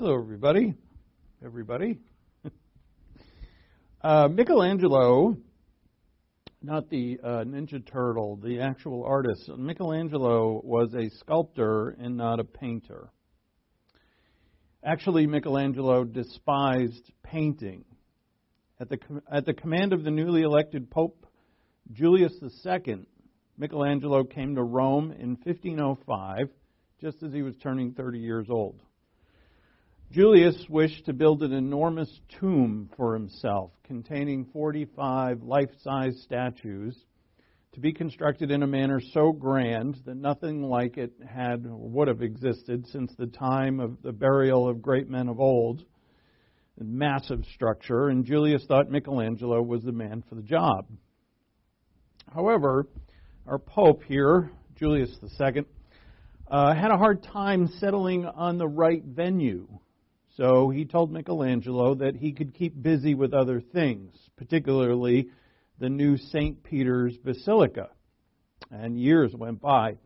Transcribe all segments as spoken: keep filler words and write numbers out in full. Hello, everybody. Everybody. uh, Michelangelo, not the uh, Ninja Turtle, the actual artist. Michelangelo was a sculptor and not a painter. Actually, Michelangelo despised painting. At the com- at the command of the newly elected Pope Julius the Second, Michelangelo came to Rome in fifteen oh five, just as he was turning thirty years old. Julius wished to build an enormous tomb for himself, containing forty-five life-size statues, to be constructed in a manner so grand that nothing like it had or would have existed since the time of the burial of great men of old. A massive structure, and Julius thought Michelangelo was the man for the job. However, our Pope here, Julius the Second, uh, had a hard time settling on the right venue. So he told Michelangelo that he could keep busy with other things, particularly the new Saint Peter's Basilica. And years went by.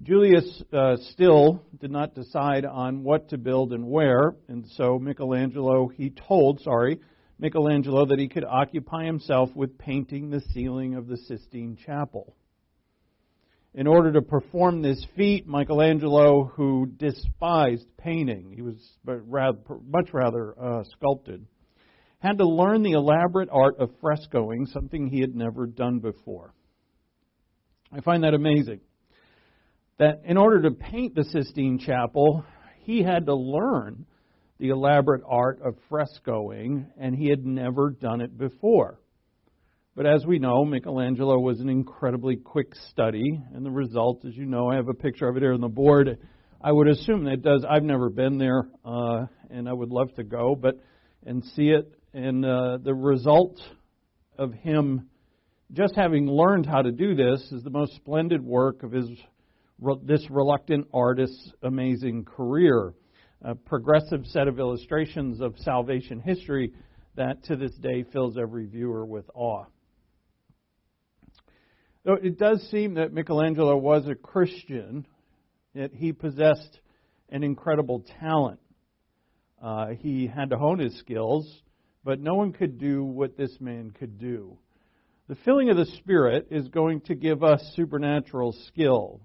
Julius uh, still did not decide on what to build and where, and so Michelangelo, he told, sorry, Michelangelo that he could occupy himself with painting the ceiling of the Sistine Chapel. In order to perform this feat, Michelangelo, who despised painting, he was rather, much rather uh, sculpted, had to learn the elaborate art of frescoing, something he had never done before. I find that amazing, that in order to paint the Sistine Chapel, he had to learn the elaborate art of frescoing, and he had never done it before. But as we know, Michelangelo was an incredibly quick study, and the result, as you know, I have a picture of it here on the board. I would assume that it does. I've never been there, uh, and I would love to go but and see it. And uh, the result of him just having learned how to do this is the most splendid work of his this reluctant artist's amazing career. A progressive set of illustrations of salvation history that to this day fills every viewer with awe. So it does seem that Michelangelo was a Christian, yet he possessed an incredible talent. Uh, he had to hone his skills, but no one could do what this man could do. The filling of the Spirit is going to give us supernatural skill,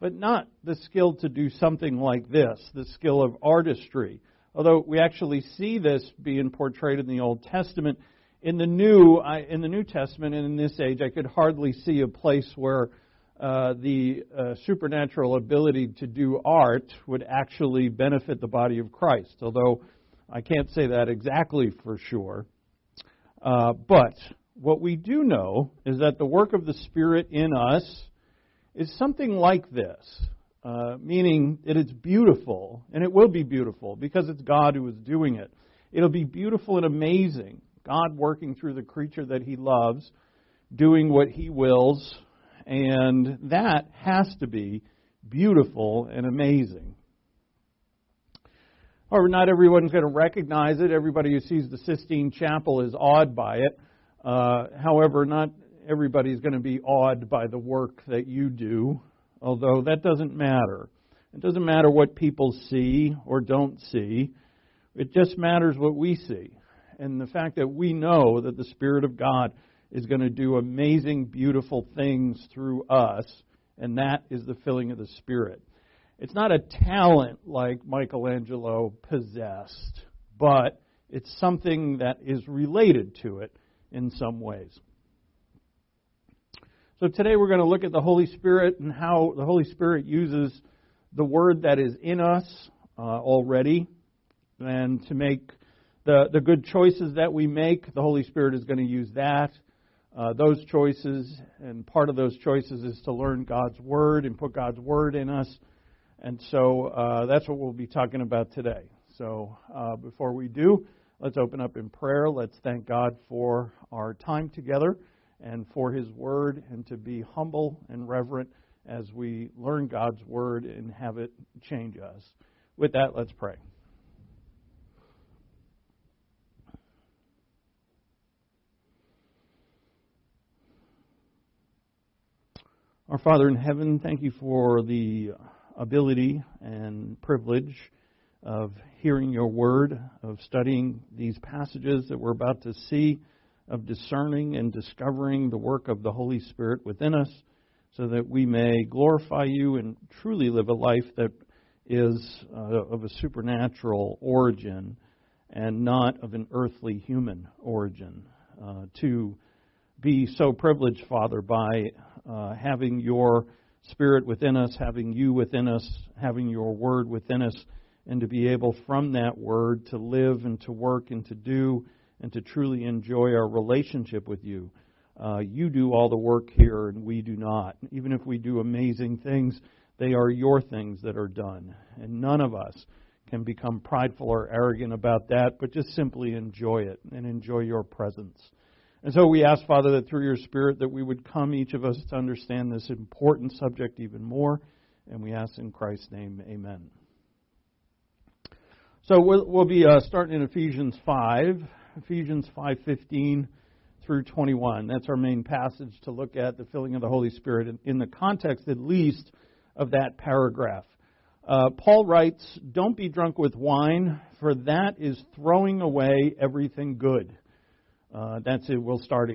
but not the skill to do something like this, the skill of artistry. Although we actually see this being portrayed in the Old Testament, in the New I, in the New Testament and in this age, I could hardly see a place where uh, the uh, supernatural ability to do art would actually benefit the body of Christ. Although I can't say that exactly for sure. Uh, but what we do know is that the work of the Spirit in us is something like this, uh, meaning that it's beautiful, and it will be beautiful because it's God who is doing it. It'll be beautiful and amazing, God working through the creature that he loves, doing what he wills, and that has to be beautiful and amazing. However, not everyone's going to recognize it. Everybody who sees the Sistine Chapel is awed by it. Uh, however, not everybody's going to be awed by the work that you do, although that doesn't matter. It doesn't matter what people see or don't see. It just matters what we see. And the fact that we know that the Spirit of God is going to do amazing, beautiful things through us, and that is the filling of the Spirit. It's not a talent like Michelangelo possessed, but it's something that is related to it in some ways. So today we're going to look at the Holy Spirit and how the Holy Spirit uses the Word that is in us uh, already, and to make the, the good choices that we make. The Holy Spirit is going to use that, uh, those choices, and part of those choices is to learn God's Word and put God's Word in us. And so uh, that's what we'll be talking about today. So uh, before we do, let's open up in prayer. Let's thank God for our time together and for his word, and to be humble and reverent as we learn God's word and have it change us. With that, let's pray. Our Father in heaven, thank you for the ability and privilege of hearing your word, of studying these passages that we're about to see, of discerning and discovering the work of the Holy Spirit within us, so that we may glorify you and truly live a life that is uh, of a supernatural origin and not of an earthly human origin. Uh, to be so privileged, Father, by uh, having your Spirit within us, having you within us, having your Word within us, and to be able from that Word to live and to work and to do and to truly enjoy our relationship with you. Uh, you do all the work here and we do not. Even if we do amazing things, they are your things that are done. And none of us can become prideful or arrogant about that, but just simply enjoy it and enjoy your presence. And so we ask, Father, that through your Spirit that we would come, each of us, to understand this important subject even more. And we ask in Christ's name, amen. So we'll, we'll be uh, starting in Ephesians five. Ephesians five fifteen through twenty-one. That's our main passage to look at, the filling of the Holy Spirit, in, in the context, at least, of that paragraph. Uh, Paul writes, "Don't be drunk with wine, for that is throwing away everything good." Uh, that's it. We'll start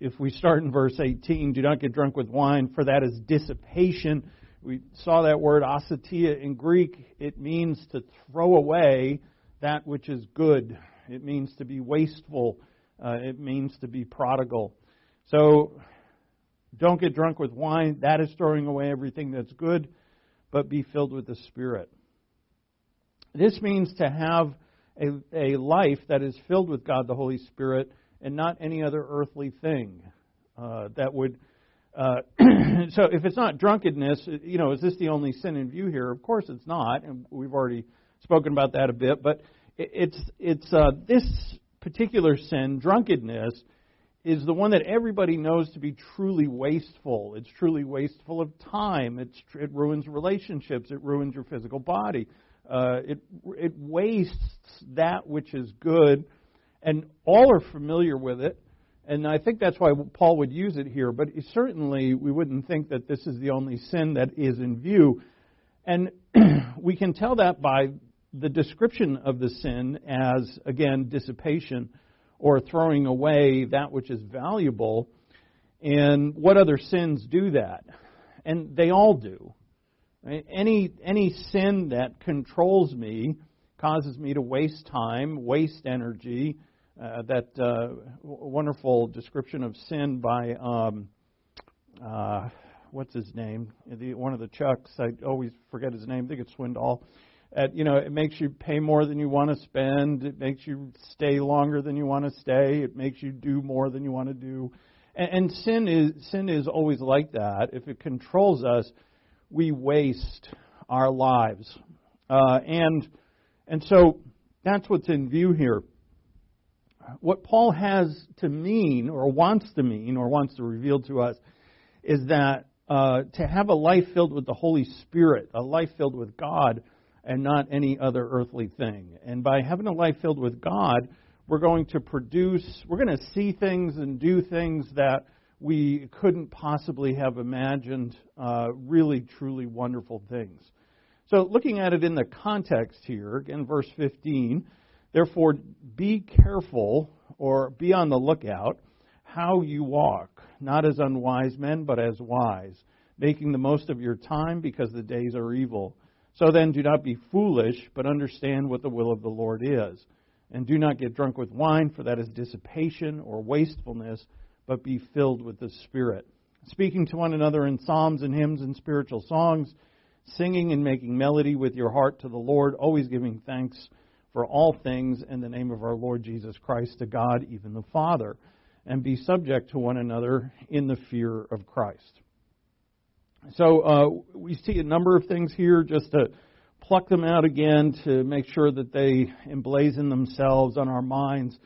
if we start in verse eighteen. "Do not get drunk with wine, for that is dissipation." We saw that word asatia in Greek. It means to throw away that which is good. It means to be wasteful. Uh, it means to be prodigal. So don't get drunk with wine. That is throwing away everything that's good, but be filled with the Spirit. This means to have a, a life that is filled with God the Holy Spirit and not any other earthly thing uh, that would... Uh, so if it's not drunkenness, you know, is this the only sin in view here? Of course it's not, and we've already spoken about that a bit, but It's it's uh, this particular sin, drunkenness, is the one that everybody knows to be truly wasteful. It's truly wasteful of time. It's, it ruins relationships. It ruins your physical body. Uh, it it wastes that which is good, and all are familiar with it. And I think that's why Paul would use it here. But certainly we wouldn't think that this is the only sin that is in view, and we can tell that by the description of the sin as, again, dissipation or throwing away that which is valuable. And what other sins do that? And they all do. Any any sin that controls me, causes me to waste time, waste energy. Uh, that uh, wonderful description of sin by, um, uh, what's his name? The, one of the Chucks. I always forget his name. I think it's Swindoll. At, you know, it makes you pay more than you want to spend. It makes you stay longer than you want to stay. It makes you do more than you want to do. And, and sin is sin is always like that. If it controls us, we waste our lives. Uh, and and so that's what's in view here. What Paul has to mean, or wants to mean, or wants to reveal to us, is that uh, to have a life filled with the Holy Spirit, a life filled with God, and not any other earthly thing. And by having a life filled with God, we're going to produce, we're going to see things and do things that we couldn't possibly have imagined, uh, really, truly wonderful things. So looking at it in the context here, again, verse fifteen, "Therefore be careful," or be on the lookout, "how you walk, not as unwise men, but as wise, making the most of your time, because the days are evil. So then do not be foolish, but understand what the will of the Lord is. And do not get drunk with wine, for that is dissipation or wastefulness, but be filled with the Spirit. Speaking to one another in psalms and hymns and spiritual songs, singing and making melody with your heart to the Lord, always giving thanks for all things in the name of our Lord Jesus Christ to God, even the Father. And be subject to one another in the fear of Christ." So uh, we see a number of things here, just to pluck them out again, to make sure that they emblazon themselves on our minds.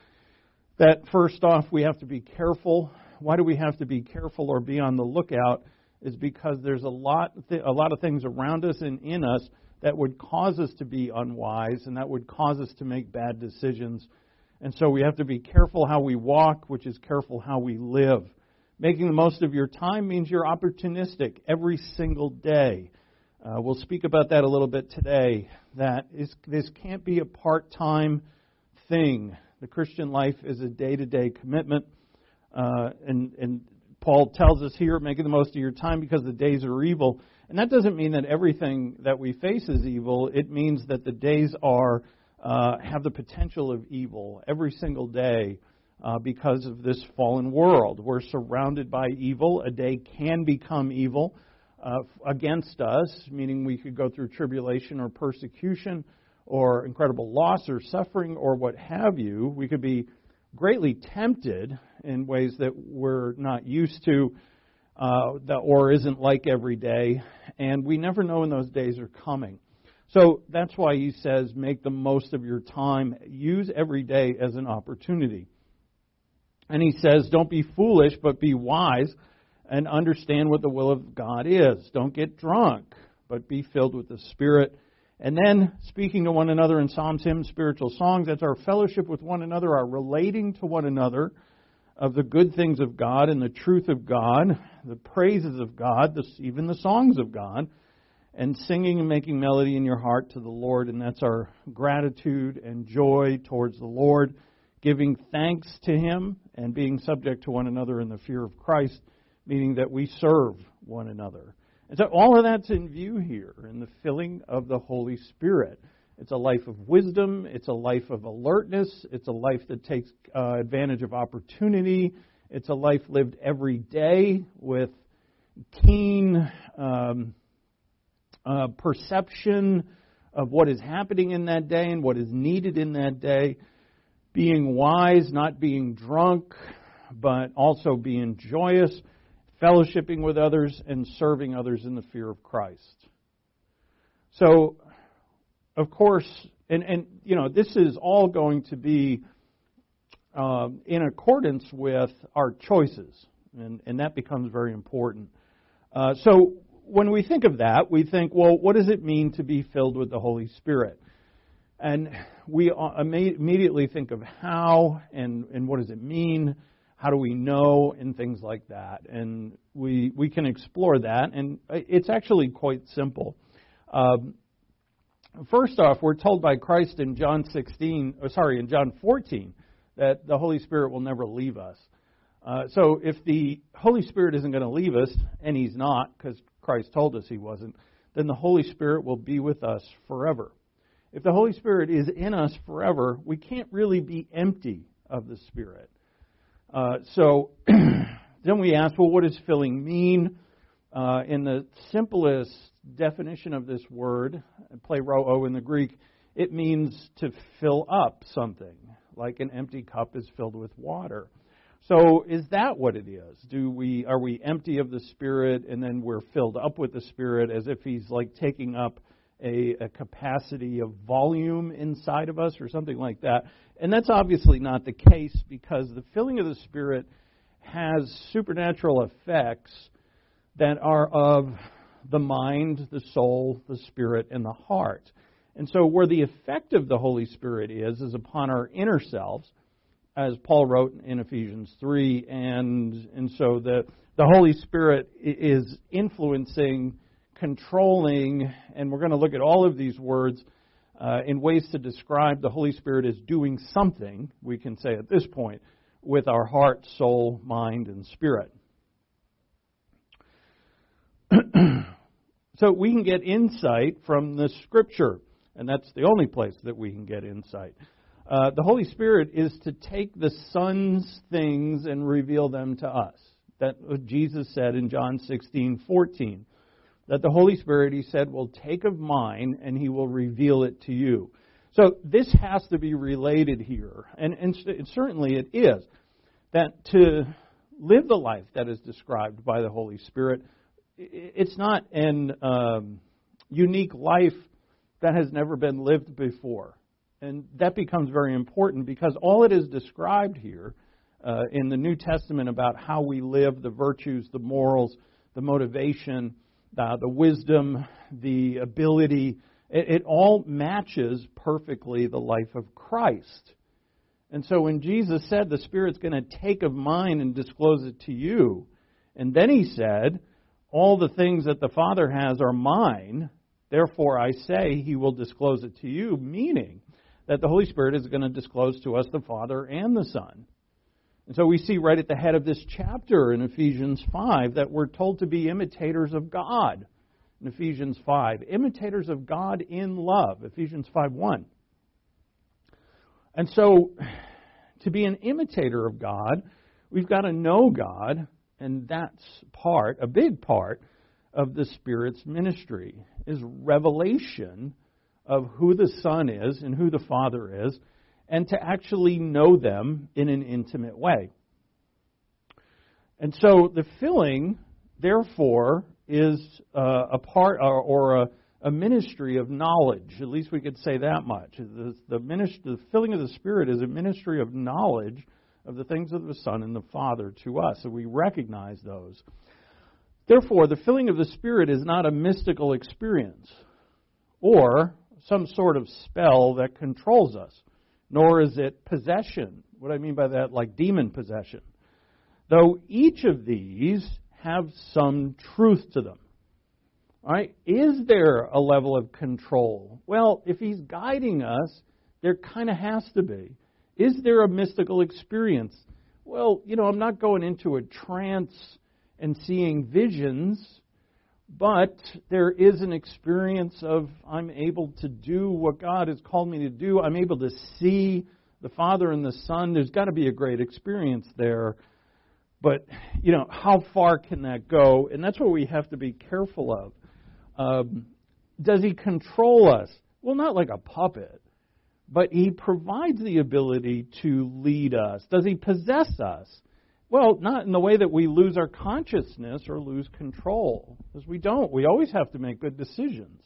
That first off, we have to be careful. Why do we have to be careful or be on the lookout? Is because there's a lot, th- a lot of things around us and in us that would cause us to be unwise, and that would cause us to make bad decisions. And so we have to be careful how we walk, which is careful how we live. Making the most of your time means you're opportunistic every single day. Uh, we'll speak about that a little bit today, that is, this can't be a part-time thing. The Christian life is a day-to-day commitment, uh, and, and Paul tells us here, make the most of your time because the days are evil. And that doesn't mean that everything that we face is evil. It means that the days are uh, have the potential of evil every single day uh, because of this fallen world. We're surrounded by evil. A day can become evil. Uh, against us, meaning we could go through tribulation or persecution or incredible loss or suffering or what have you. We could be greatly tempted in ways that we're not used to uh, that or isn't like every day. And we never know when those days are coming. So that's why he says make the most of your time. Use every day as an opportunity. And he says don't be foolish but be wise. And understand what the will of God is. Don't get drunk, but be filled with the Spirit. And then speaking to one another in psalms, hymns, spiritual songs, that's our fellowship with one another, our relating to one another of the good things of God and the truth of God, the praises of God, the, even the songs of God, and singing and making melody in your heart to the Lord. And that's our gratitude and joy towards the Lord, giving thanks to Him and being subject to one another in the fear of Christ. Meaning that we serve one another. And so all of that's in view here in the filling of the Holy Spirit. It's a life of wisdom. It's a life of alertness. It's a life that takes uh, advantage of opportunity. It's a life lived every day with keen um, uh, perception of what is happening in that day and what is needed in that day. Being wise, not being drunk, but also being joyous. Fellowshipping with others and serving others in the fear of Christ. So, of course, and, and you know, this is all going to be uh, in accordance with our choices, and, and that becomes very important. Uh, so, when we think of that, we think, well, what does it mean to be filled with the Holy Spirit? And we immediately think of how and, and what does it mean. How do we know, and things like that. And we we can explore that, and it's actually quite simple. Um, first off, we're told by Christ in John sixteen, oh, sorry, in John fourteen, that the Holy Spirit will never leave us. Uh, so if the Holy Spirit isn't going to leave us, and He's not, because Christ told us He wasn't, then the Holy Spirit will be with us forever. If the Holy Spirit is in us forever, we can't really be empty of the Spirit. Uh, so then we ask, well, what does filling mean? Uh, in the simplest definition of this word, pleroo in the Greek, it means to fill up something, like an empty cup is filled with water. So is that what it is? Do we are we empty of the Spirit and then we're filled up with the Spirit as if He's like taking up a, a capacity of volume inside of us or something like that? And that's obviously not the case because the filling of the Spirit has supernatural effects that are of the mind, the soul, the spirit, and the heart. And so where the effect of the Holy Spirit is, is upon our inner selves, as Paul wrote in Ephesians three. And, and so the, the Holy Spirit is influencing, controlling, and we're going to look at all of these words Uh, in ways to describe the Holy Spirit as doing something, we can say at this point, with our heart, soul, mind, and spirit. So we can get insight from the Scripture, and that's the only place that we can get insight. Uh, the Holy Spirit is to take the Son's things and reveal them to us. That's what Jesus said in John sixteen fourteen. That the Holy Spirit, He said, will take of mine and He will reveal it to you. So this has to be related here. And, and certainly it is. That to live the life that is described by the Holy Spirit, it's not an um, unique life that has never been lived before. And that becomes very important because all it is described here uh, in the New Testament about how we live, the virtues, the morals, the motivation, Uh, the wisdom, the ability, it, it all matches perfectly the life of Christ. And so when Jesus said the Spirit's going to take of mine and disclose it to you, and then He said, All the things that the Father has are mine. Therefore, I say he will disclose it to you, meaning that the Holy Spirit is going to disclose to us the Father and the Son. And so we see right at the head of this chapter in Ephesians five that we're told to be imitators of God. In Ephesians five, imitators of God in love. Ephesians five one. And so to be an imitator of God, we've got to know God, and that's part, a big part, of the Spirit's ministry is revelation of who the Son is and who the Father is, and to actually know them in an intimate way. And so the filling, therefore, is uh, a part or, or a, a ministry of knowledge. At least we could say that much. The, the, ministry, the filling of the Spirit is a ministry of knowledge of the things of the Son and the Father to us. So we recognize those. Therefore, the filling of the Spirit is not a mystical experience or some sort of spell that controls us, nor is it possession. What I mean by that, like demon possession. Though each of these have some truth to them. All right? Is there a level of control? Well, if he's guiding us, there kind of has to be. Is there a mystical experience? Well, you know, I'm not going into a trance and seeing visions, but there is an experience of I'm able to do what God has called me to do. I'm able to see the Father and the Son. There's got to be a great experience there. But, you know, how far can that go? And that's what we have to be careful of. Um, does he control us? Well, not like a puppet, but he provides the ability to lead us. Does he possess us? Well, not in the way that we lose our consciousness or lose control, because we don't. We always have to make good decisions.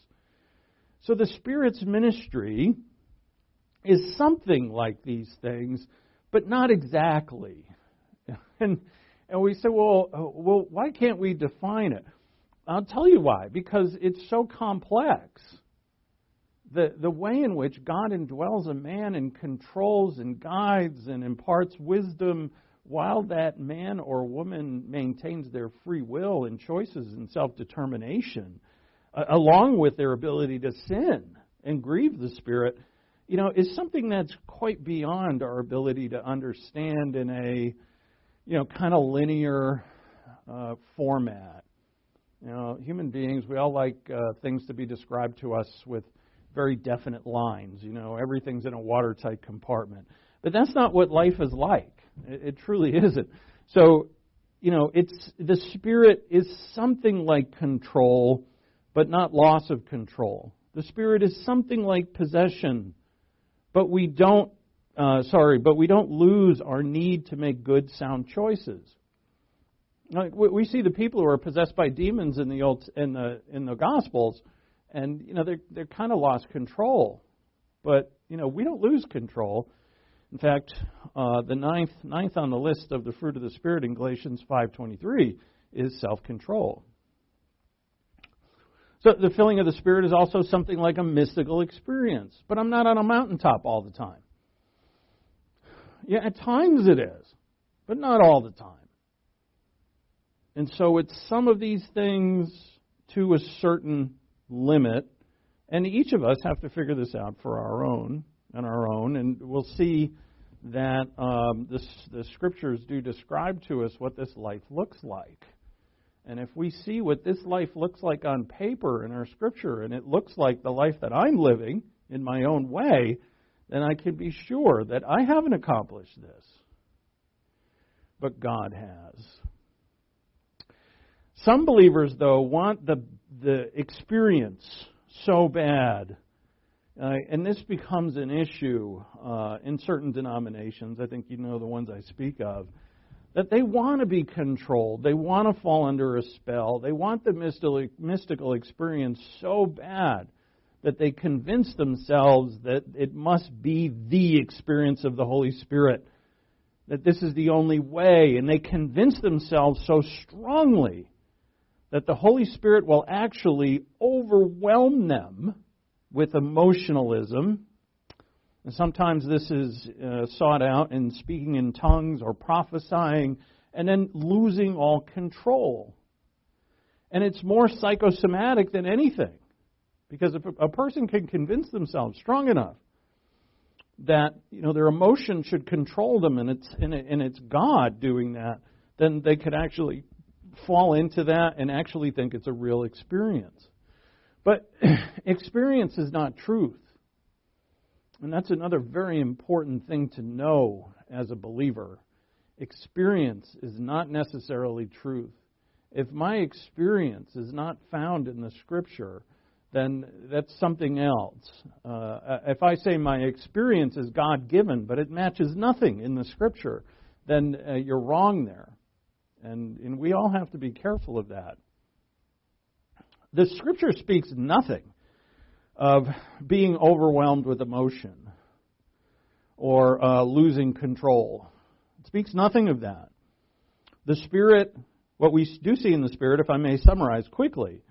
So the Spirit's ministry is something like these things, but not exactly. And and we say, well, well, why can't we define it? I'll tell you why. Because it's so complex. The, the way in which God indwells a man and controls and guides and imparts wisdom while that man or woman maintains their free will and choices and self-determination, uh, along with their ability to sin and grieve the Spirit, you know, is something that's quite beyond our ability to understand in a, you know, kind of linear uh, format. You know, human beings, we all like uh, things to be described to us with very definite lines. You know, everything's in a watertight compartment. But that's not what life is like. It truly isn't. So, you know, it's the Spirit is something like control, but not loss of control. The Spirit is something like possession, but we don't. Uh, sorry, but we don't lose our need to make good, sound choices. Like we see the people who are possessed by demons in the old in the in the Gospels, and you know they're they're kind of lost control, but you know we don't lose control. In fact, uh, the ninth ninth on the list of the fruit of the Spirit in Galatians five twenty-three is self-control. So the filling of the Spirit is also something like a mystical experience, but I'm not on a mountaintop all the time. Yeah, at times it is, but not all the time. And so it's some of these things to a certain limit, and each of us have to figure this out for our own. On our own, and we'll see that um, this, the Scriptures do describe to us what this life looks like. And if we see what this life looks like on paper in our Scripture, and it looks like the life that I'm living in my own way, then I can be sure that I haven't accomplished this, but God has. Some believers, though, want the the experience so bad. Uh, and this becomes an issue uh, in certain denominations, I think you know the ones I speak of, that they want to be controlled. They want to fall under a spell. They want the mystical, mystical experience so bad that they convince themselves that it must be the experience of the Holy Spirit, that this is the only way. And they convince themselves so strongly that the Holy Spirit will actually overwhelm them with emotionalism, and sometimes this is uh, sought out in speaking in tongues or prophesying, and then losing all control. And it's more psychosomatic than anything, because if a person can convince themselves strong enough that, you know, their emotion should control them, and it's and, it, and it's God doing that, then they could actually fall into that and actually think it's a real experience. But experience is not truth. And that's another very important thing to know as a believer. Experience is not necessarily truth. If my experience is not found in the Scripture, then that's something else. Uh, if I say my experience is God-given, but it matches nothing in the Scripture, then uh, you're wrong there. And, and we all have to be careful of that. The Scripture speaks nothing of being overwhelmed with emotion or uh, losing control. It speaks nothing of that. The Spirit, what we do see in the Spirit, if I may summarize quickly,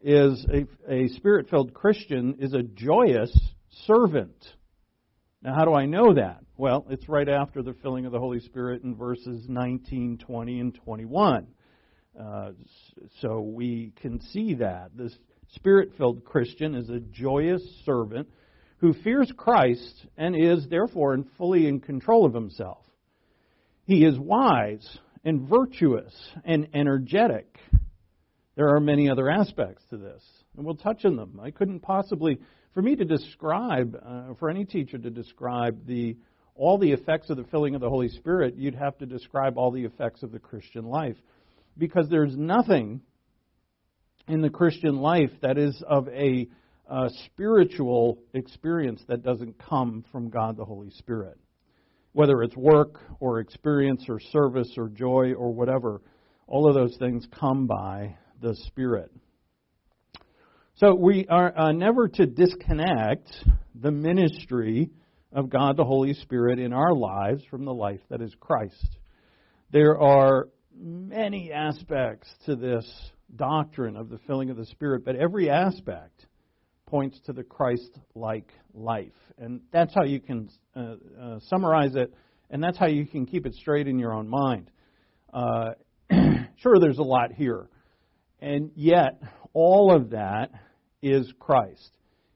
is a, a Spirit-filled Christian is a joyous servant. Now, how do I know that? Well, it's right after the filling of the Holy Spirit in verses nineteen, twenty, and twenty-one. Uh, so we can see that. This Spirit-filled Christian is a joyous servant who fears Christ and is, therefore, fully in control of himself. He is wise and virtuous and energetic. There are many other aspects to this, and we'll touch on them. I couldn't possibly, for me to describe, uh, for any teacher to describe the all the effects of the filling of the Holy Spirit, you'd have to describe all the effects of the Christian life, because there's nothing in the Christian life that is of a uh, spiritual experience that doesn't come from God the Holy Spirit. Whether it's work or experience or service or joy or whatever, all of those things come by the Spirit. So we are uh, never to disconnect the ministry of God the Holy Spirit in our lives from the life that is Christ. There are many aspects to this doctrine of the filling of the Spirit, but every aspect points to the Christ-like life. And that's how you can uh, uh, summarize it, and that's how you can keep it straight in your own mind. Uh, sure, there's a lot here. And yet, all of that is Christ,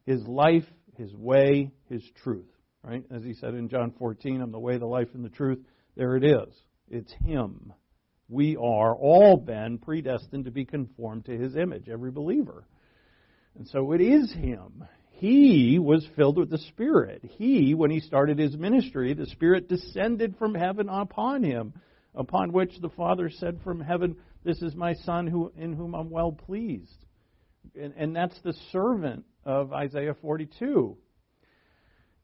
His life, His way, His truth, right? As He said in John fourteen, I'm the way, the life, and the truth. There it is. It's Him. We are all been predestined to be conformed to His image, every believer. And so it is Him. He was filled with the Spirit. He, when He started His ministry, the Spirit descended from heaven upon Him, upon which the Father said from heaven, this is my Son who in whom I'm well pleased. And, and that's the servant of Isaiah forty-two.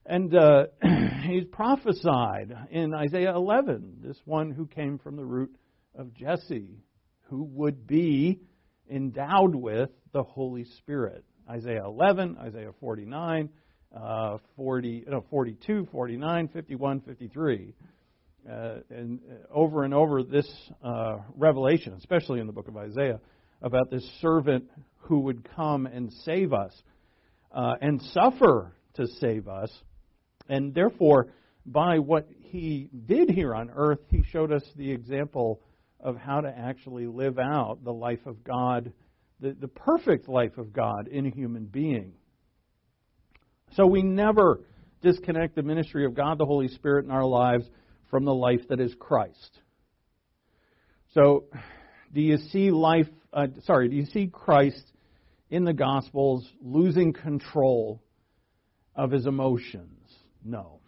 And uh, he's prophesied in Isaiah eleven, this one who came from the root of Jesse, who would be endowed with the Holy Spirit. Isaiah eleven, Isaiah forty-nine, uh, forty, no, forty-two, forty-nine, fifty-one, fifty-three. Uh, and over and over this uh, revelation, especially in the book of Isaiah, about this servant who would come and save us uh, and suffer to save us. And therefore, by what He did here on earth, He showed us the example of how to actually live out the life of God, the, the perfect life of God in a human being. So we never disconnect the ministry of God the Holy Spirit in our lives from the life that is Christ. So, do you see life? Uh, sorry, do you see Christ in the Gospels losing control of His emotions? No. All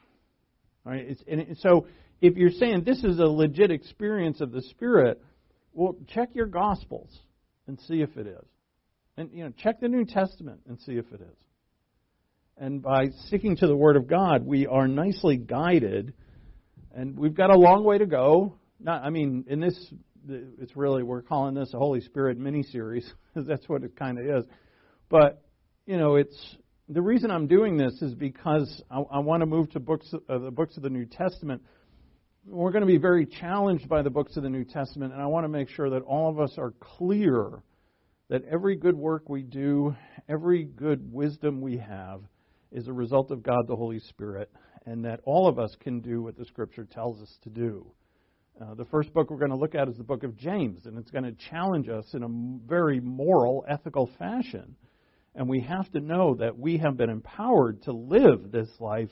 right. It's, and so, if you're saying this is a legit experience of the Spirit, well, check your Gospels and see if it is, and you know, check the New Testament and see if it is. And by sticking to the Word of God, we are nicely guided. And we've got a long way to go. Not, I mean, in this, it's really, we're calling this a Holy Spirit mini-series, because that's what it kind of is. But, you know, it's the reason I'm doing this is because I, I want to move to books uh, the books of the New Testament. We're going to be very challenged by the books of the New Testament, and I want to make sure that all of us are clear that every good work we do, every good wisdom we have, is a result of God the Holy Spirit, and that all of us can do what the Scripture tells us to do. Uh, the first book we're going to look at is the book of James, and it's going to challenge us in a very moral, ethical fashion. And we have to know that we have been empowered to live this life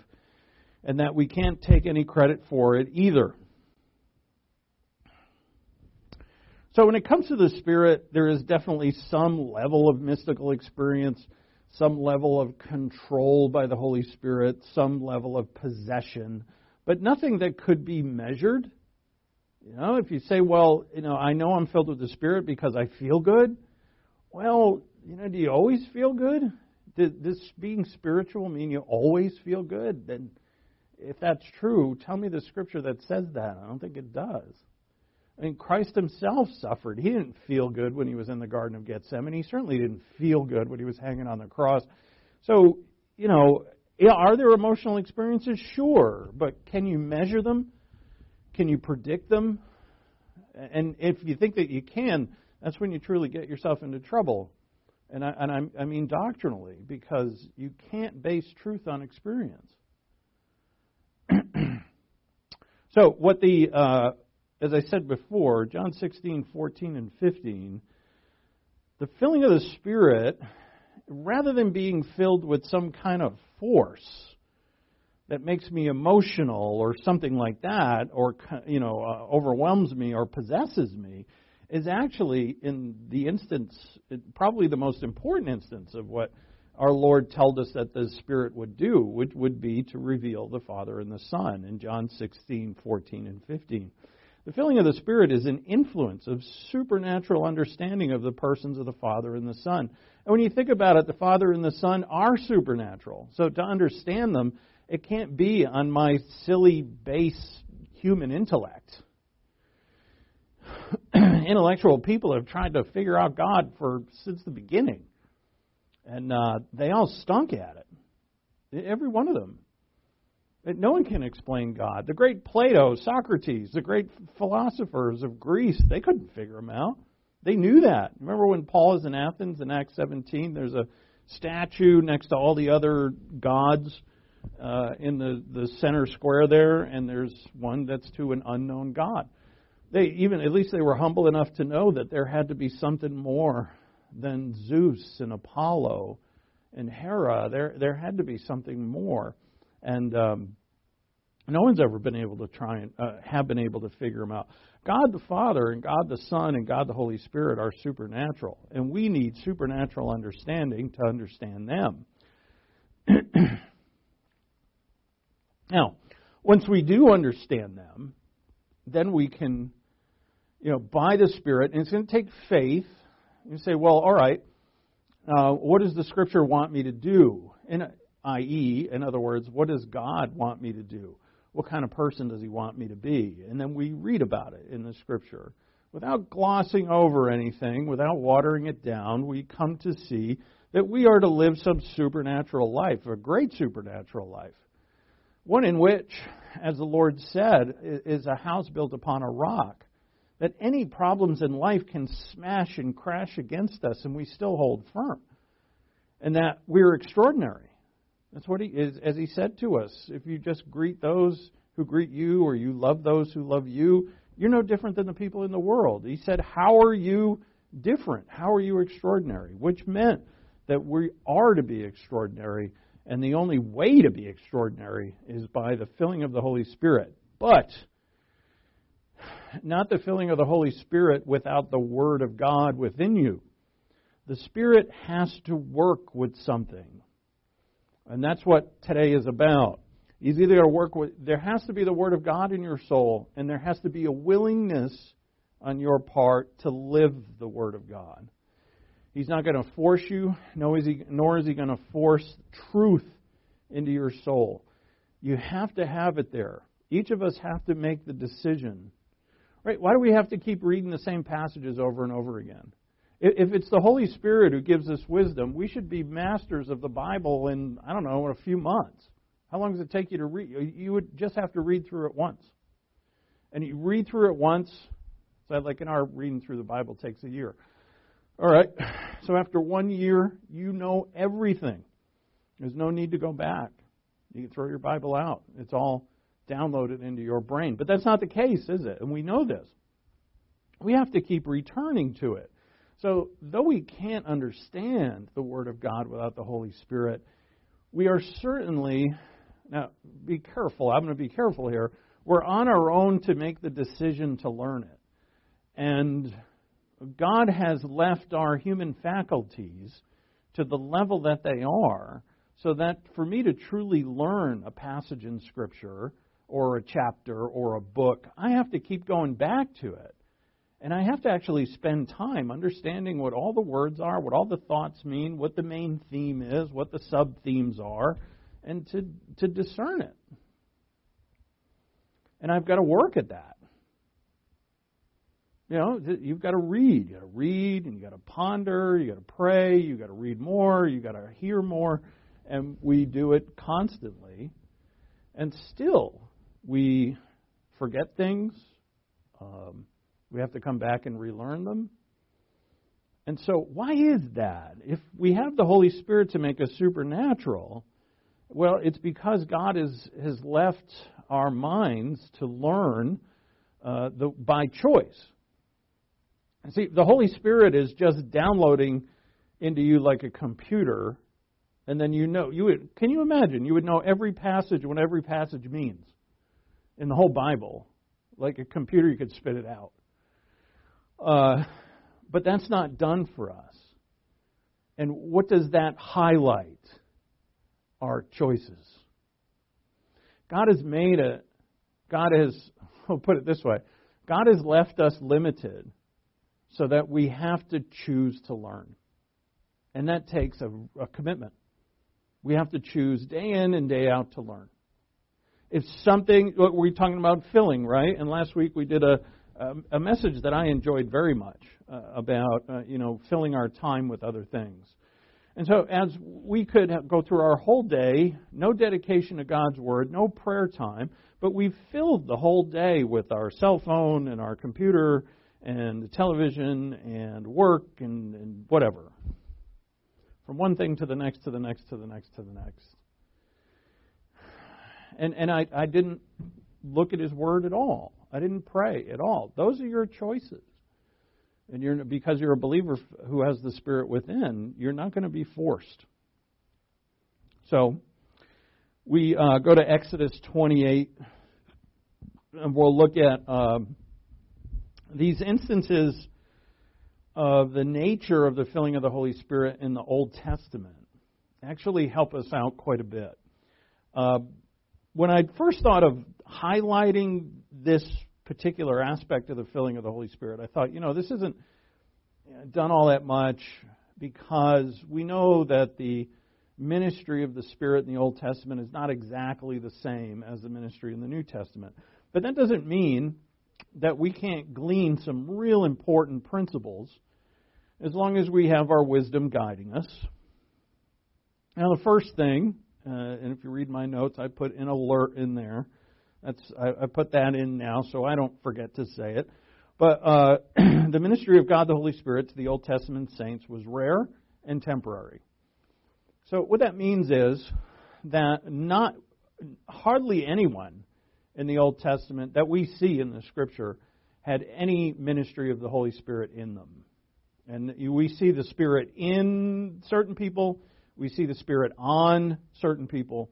and that we can't take any credit for it either. So when it comes to the Spirit, there is definitely some level of mystical experience, some level of control by the Holy Spirit, some level of possession, but nothing that could be measured. You know, if you say, well, you know, I know I'm filled with the Spirit because I feel good. Well, you know, do you always feel good? Does this being spiritual mean you always feel good? Then, if that's true, tell me the Scripture that says that. I don't think it does. I mean, Christ himself suffered. He didn't feel good when he was in the Garden of Gethsemane. He certainly didn't feel good when he was hanging on the cross. So, you know, are there emotional experiences? Sure. But can you measure them? Can you predict them? And if you think that you can, that's when you truly get yourself into trouble. And I, and I, I mean doctrinally, because you can't base truth on experience. So what the... Uh, As I said before, John sixteen, fourteen, and fifteen, the filling of the Spirit, rather than being filled with some kind of force that makes me emotional or something like that, or, you know, uh, overwhelms me or possesses me, is actually, in the instance, probably the most important instance of what our Lord told us that the Spirit would do, which would be to reveal the Father and the Son in John sixteen, fourteen, and fifteen. The filling of the Spirit is an influence of supernatural understanding of the persons of the Father and the Son. And when you think about it, the Father and the Son are supernatural. So to understand them, it can't be on my silly, base human intellect. Intellectual people have tried to figure out God for since the beginning. And uh, they all stunk at it. Every one of them. No one can explain God. The great Plato, Socrates, the great philosophers of Greece, they couldn't figure him out. They knew that. Remember when Paul is in Athens in Acts seventeen, there's a statue next to all the other gods uh, in the, the center square there, and there's one that's to an unknown God. They even, at least they were humble enough to know that there had to be something more than Zeus and Apollo and Hera. There, there had to be something more. And um, no one's ever been able to try and uh, have been able to figure them out. God the Father and God the Son and God the Holy Spirit are supernatural, and we need supernatural understanding to understand them. Now, once we do understand them, then we can, you know, by the Spirit, and it's going to take faith. You say, well, all right, uh, what does the Scripture want me to do? And uh, that is, in other words, what does God want me to do? What kind of person does he want me to be? And then we read about it in the Scripture. Without glossing over anything, without watering it down, we come to see that we are to live some supernatural life, a great supernatural life. One in which, as the Lord said, is a house built upon a rock, that any problems in life can smash and crash against us and we still hold firm. And that we're extraordinary. That's what he is, as he said to us. If you just greet those who greet you, or you love those who love you, you're no different than the people in the world. He said, how are you different? How are you extraordinary? Which meant that we are to be extraordinary, and the only way to be extraordinary is by the filling of the Holy Spirit. But not the filling of the Holy Spirit without the Word of God within you. The Spirit has to work with something. And that's what today is about. He's either going to work with, there has to be the Word of God in your soul, and there has to be a willingness on your part to live the Word of God. He's not going to force you, nor is he, nor is he going to force truth into your soul. You have to have it there. Each of us have to make the decision. Right? Why do we have to keep reading the same passages over and over again? If it's the Holy Spirit who gives us wisdom, we should be masters of the Bible in, I don't know, in a few months. How long does it take you to read? You would just have to read through it once. And you read through it once, so like an hour reading through the Bible takes a year. All right, so after one year, you know everything. There's no need to go back. You can throw your Bible out. It's all download it into your brain. But that's not the case, is it? And we know this. We have to keep returning to it. So though we can't understand the Word of God without the Holy Spirit, we are certainly, now be careful, I'm going to be careful here, we're on our own to make the decision to learn it. And God has left our human faculties to the level that they are, so that for me to truly learn a passage in Scripture or a chapter or a book, I have to keep going back to it. And I have to actually spend time understanding what all the words are, what all the thoughts mean, what the main theme is, what the sub-themes are, and to, to discern it. And I've got to work at that. You know, you've got to read. You've got to read, and you've got to ponder, you've got to pray, you've got to read more, you've got to hear more. And we do it constantly. And still, we forget things. Um, we have to come back and relearn them. And so why is that? If we have the Holy Spirit to make us supernatural, well, it's because God is, has left our minds to learn uh, the, by choice. And see, the Holy Spirit is just downloading into you like a computer, and then you know, you would, can you imagine, you would know every passage, what every passage means in the whole Bible. Like a computer, you could spit it out. Uh, but that's not done for us. And what does that highlight? Our choices. God has made a, God has, I'll put it this way, God has left us limited so that we have to choose to learn. And that takes a, a commitment. We have to choose day in and day out to learn. If something, we're talking about filling, right? And last week we did a, a message that I enjoyed very much uh, about, uh, you know, filling our time with other things. And so as we could go through our whole day, no dedication to God's Word, no prayer time, but we filled the whole day with our cell phone and our computer and the television and work and, and whatever. From one thing to the next, to the next, to the next, to the next. And and I, I didn't look at His Word at all. I didn't pray at all. Those are your choices. And you're, because you're a believer who has the Spirit within, you're not going to be forced. So we uh, go to Exodus twenty-eight, and we'll look at uh, these instances of the nature of the filling of the Holy Spirit in the Old Testament actually help us out quite a bit. Uh, when I first thought of highlighting this particular aspect of the filling of the Holy Spirit, I thought, you know, this isn't done all that much because we know that the ministry of the Spirit in the Old Testament is not exactly the same as the ministry in the New Testament. But that doesn't mean that we can't glean some real important principles as long as we have our wisdom guiding us. Now, the first thing, uh, and if you read my notes, I put an alert in there. That's I, I put that in now so I don't forget to say it. But uh, the ministry of God the Holy Spirit to the Old Testament saints was rare and temporary. So what that means is that not hardly anyone in the Old Testament that we see in the Scripture had any ministry of the Holy Spirit in them. And we see the Spirit in certain people, we see the Spirit on certain people,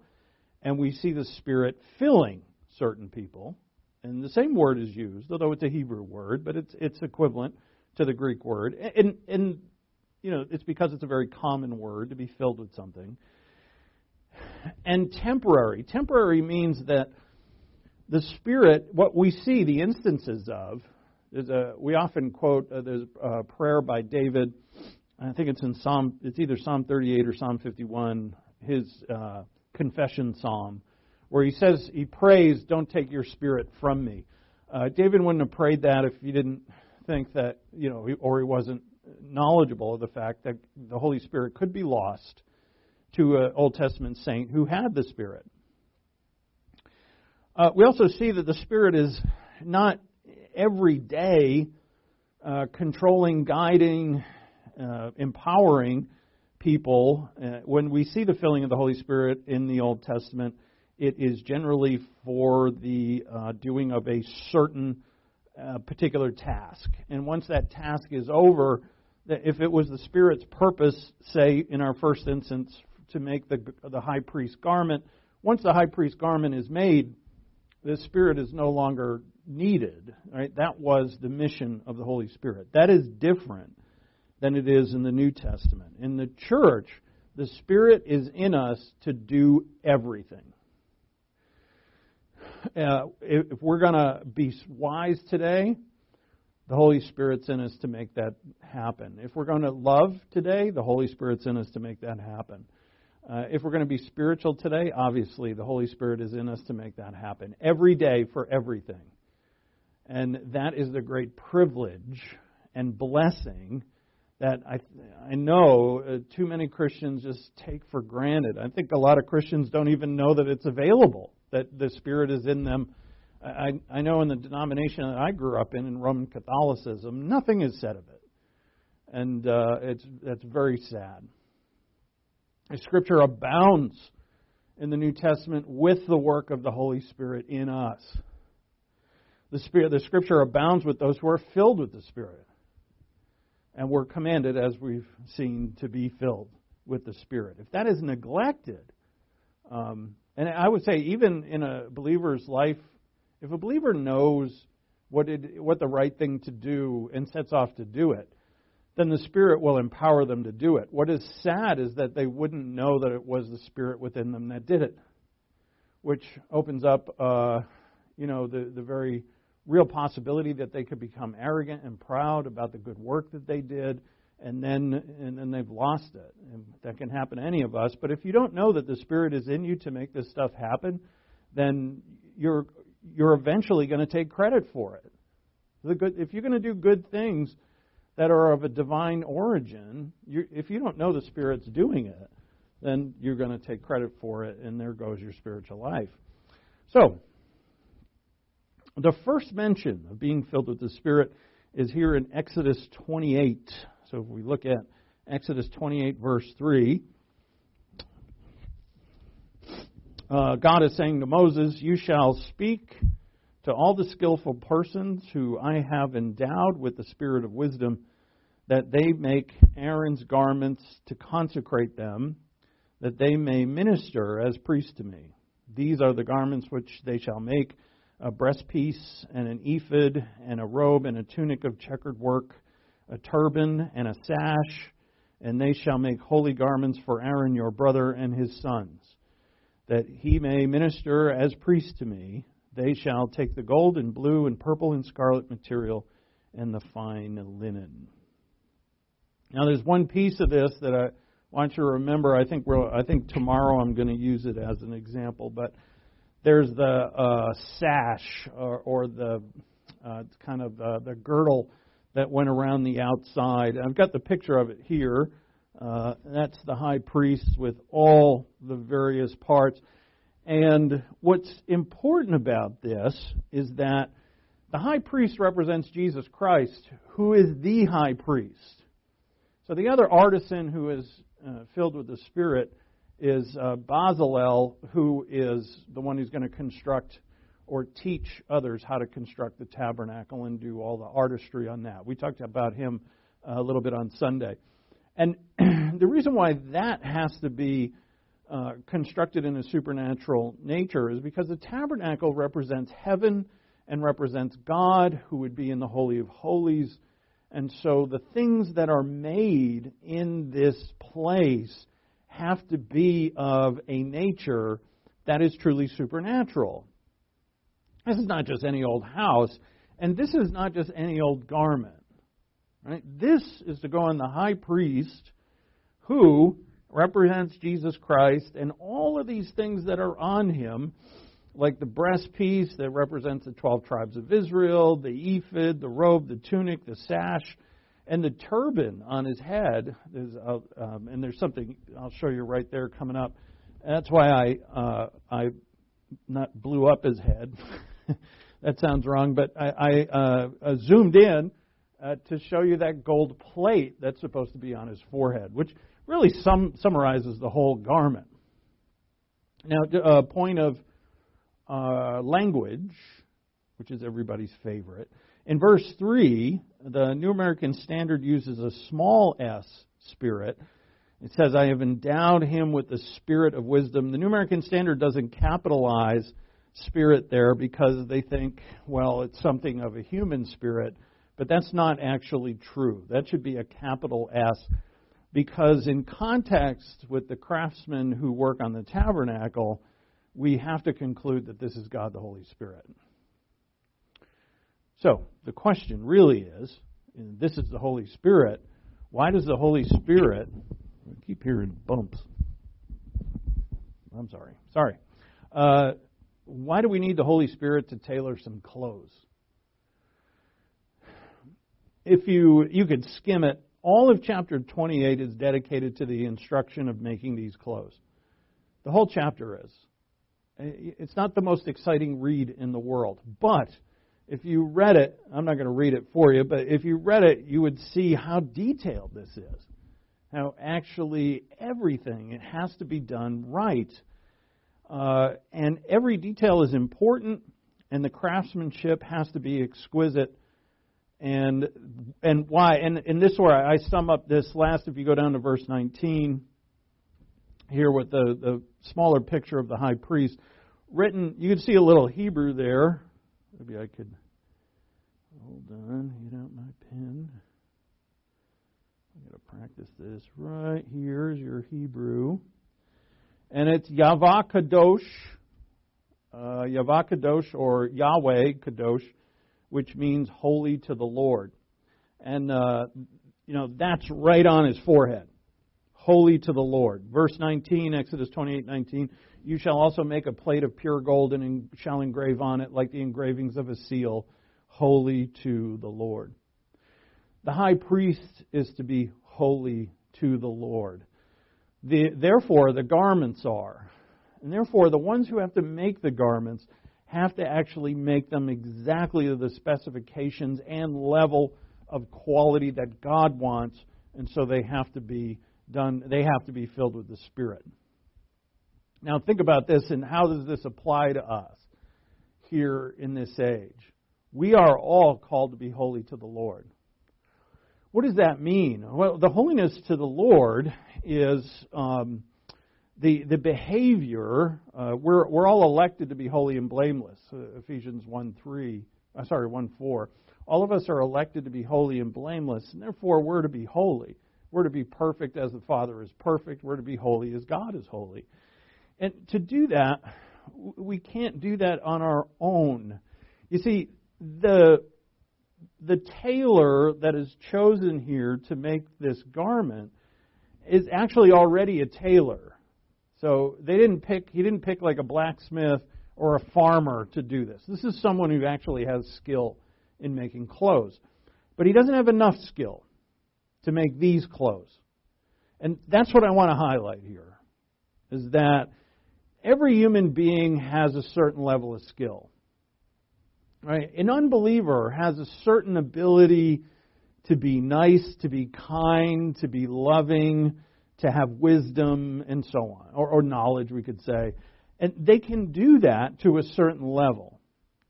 and we see the Spirit filling certain people. And the same word is used, although it's a Hebrew word, but it's it's equivalent to the Greek word. And, and you know, it's because it's a very common word to be filled with something. And temporary. Temporary means that the Spirit, what we see the instances of, is a, we often quote, uh, there's a prayer by David, I think it's in Psalm, it's either Psalm thirty-eight or Psalm fifty-one, his uh, confession psalm, where he says, he prays, don't take your Spirit from me. Uh, David wouldn't have prayed that if he didn't think that, you know, or he wasn't knowledgeable of the fact that the Holy Spirit could be lost to an Old Testament saint who had the Spirit. Uh, we also see that the Spirit is not every day uh, controlling, guiding, uh, empowering people. Uh, when we see the filling of the Holy Spirit in the Old Testament, It is generally for the uh, doing of a certain uh, particular task. And once that task is over, if it was the Spirit's purpose, say in our first instance, to make the the high priest's garment, once the high priest's garment is made, the Spirit is no longer needed. Right? That was the mission of the Holy Spirit. That is different than it is in the New Testament. In the church, the Spirit is in us to do everything. Uh, if we're going to be wise today, the Holy Spirit's in us to make that happen. If we're going to love today, the Holy Spirit's in us to make that happen. Uh, if we're going to be spiritual today, obviously the Holy Spirit is in us to make that happen. Every day for everything. And that is the great privilege and blessing that I I know uh, too many Christians just take for granted. I think a lot of Christians don't even know that it's available, that the Spirit is in them. I, I know in the denomination that I grew up in, in Roman Catholicism, nothing is said of it. And uh, it's that's very sad. The Scripture abounds in the New Testament with the work of the Holy Spirit in us. The Spirit, the Scripture abounds with those who are filled with the Spirit. And we're commanded, as we've seen, to be filled with the Spirit. If that is neglected, um, and I would say even in a believer's life, if a believer knows what it, what the right thing to do and sets off to do it, then the Spirit will empower them to do it. What is sad is that they wouldn't know that it was the Spirit within them that did it, which opens up, uh, you know, the, the very real possibility that they could become arrogant and proud about the good work that they did, and then and then they've lost it. And that can happen to any of us. But if you don't know that the Spirit is in you to make this stuff happen, then you're you're eventually going to take credit for it. The good, if you're going to do good things that are of a divine origin, you, if you don't know the Spirit's doing it, then you're going to take credit for it, and there goes your spiritual life. So, the first mention of being filled with the Spirit is here in Exodus twenty-eight. So if we look at Exodus twenty-eight, verse three, Uh, God is saying to Moses, "You shall speak to all the skillful persons who I have endowed with the spirit of wisdom, that they make Aaron's garments to consecrate them, that they may minister as priests to me. These are the garments which they shall make, a breastpiece and an ephod and a robe and a tunic of checkered work, a turban and a sash, and they shall make holy garments for Aaron your brother and his sons, that he may minister as priest to me. They shall take the gold and blue and purple and scarlet material and the fine linen." Now, there's one piece of this that I want you to remember. I think we'll, I think tomorrow I'm going to use it as an example, but there's the uh, sash or, or the uh, kind of uh, the girdle that went around the outside. I've got the picture of it here. Uh, that's the high priest with all the various parts. And what's important about this is that the high priest represents Jesus Christ, who is the high priest. So the other artisan who is uh, filled with the Spirit is uh, Bezalel, who is the one who's going to construct or teach others how to construct the tabernacle and do all the artistry on that. We talked about him a little bit on Sunday. And the reason why that has to be uh, constructed in a supernatural nature is because the tabernacle represents heaven and represents God, who would be in the Holy of Holies. And so the things that are made in this place have to be of a nature that is truly supernatural. This is not just any old house, and this is not just any old garment. Right? This is to go on the high priest, who represents Jesus Christ, and all of these things that are on him, like the breastpiece that represents the twelve tribes of Israel, the ephod, the robe, the tunic, the sash, and the turban on his head. There's a, um, and there's something I'll show you right there coming up. That's why I uh, I not blew up his head. That sounds wrong, but I, I uh, uh, zoomed in. Uh, to show you that gold plate that's supposed to be on his forehead, which really sum, summarizes the whole garment. Now, a point of uh, language, which is everybody's favorite. In verse three, the New American Standard uses a small s, spirit. It says, I have endowed him with the spirit of wisdom. The New American Standard doesn't capitalize spirit there because they think, well, it's something of a human spirit. But that's not actually true. That should be a capital S, because in context with the craftsmen who work on the tabernacle, we have to conclude that this is God the Holy Spirit. So the question really is, and this is the Holy Spirit, why does the Holy Spirit... I keep hearing bumps. I'm sorry. Sorry. Uh, why do we need the Holy Spirit to tailor some clothes? If you you could skim it, all of chapter twenty-eight is dedicated to the instruction of making these clothes. The whole chapter is. It's not the most exciting read in the world. But if you read it, I'm not going to read it for you, but if you read it, you would see how detailed this is. How actually everything, it has to be done right. Uh, and every detail is important, and the craftsmanship has to be exquisite. And and why? And in this where I sum up this last, if you go down to verse nineteen, here with the, the smaller picture of the high priest, written, you can see a little Hebrew there. Maybe I could, hold on, get out my pen. I'm going to practice this right here. Is your Hebrew. And it's Yahvah Kadosh, uh, Yahvah Kadosh, or Yahweh Kadosh, which means holy to the Lord. And, uh, you know, that's right on his forehead. Holy to the Lord. Verse nineteen, Exodus twenty-eight nineteen, you shall also make a plate of pure gold and shall engrave on it like the engravings of a seal, holy to the Lord. The high priest is to be holy to the Lord. The, therefore, the garments are. And therefore, the ones who have to make the garments have to actually make them exactly to the specifications and level of quality that God wants, and so they have to be done, they have to be filled with the Spirit. Now think about this, and how does this apply to us here in this age? We are all called to be holy to the Lord. What does that mean? Well, the holiness to the Lord is... Um, The the behavior, uh, we're we're all elected to be holy and blameless. Uh, Ephesians one three, uh, sorry one four. All of us are elected to be holy and blameless, and therefore we're to be holy. We're to be perfect as the Father is perfect. We're to be holy as God is holy. And to do that, we can't do that on our own. You see, the the tailor that is chosen here to make this garment is actually already a tailor. So they didn't pick, he didn't pick like a blacksmith or a farmer to do this. This is someone who actually has skill in making clothes. But he doesn't have enough skill to make these clothes. And that's what I want to highlight here, is that every human being has a certain level of skill. Right? An unbeliever has a certain ability to be nice, to be kind, to be loving, to have wisdom, and so on, or, or knowledge, we could say. And they can do that to a certain level.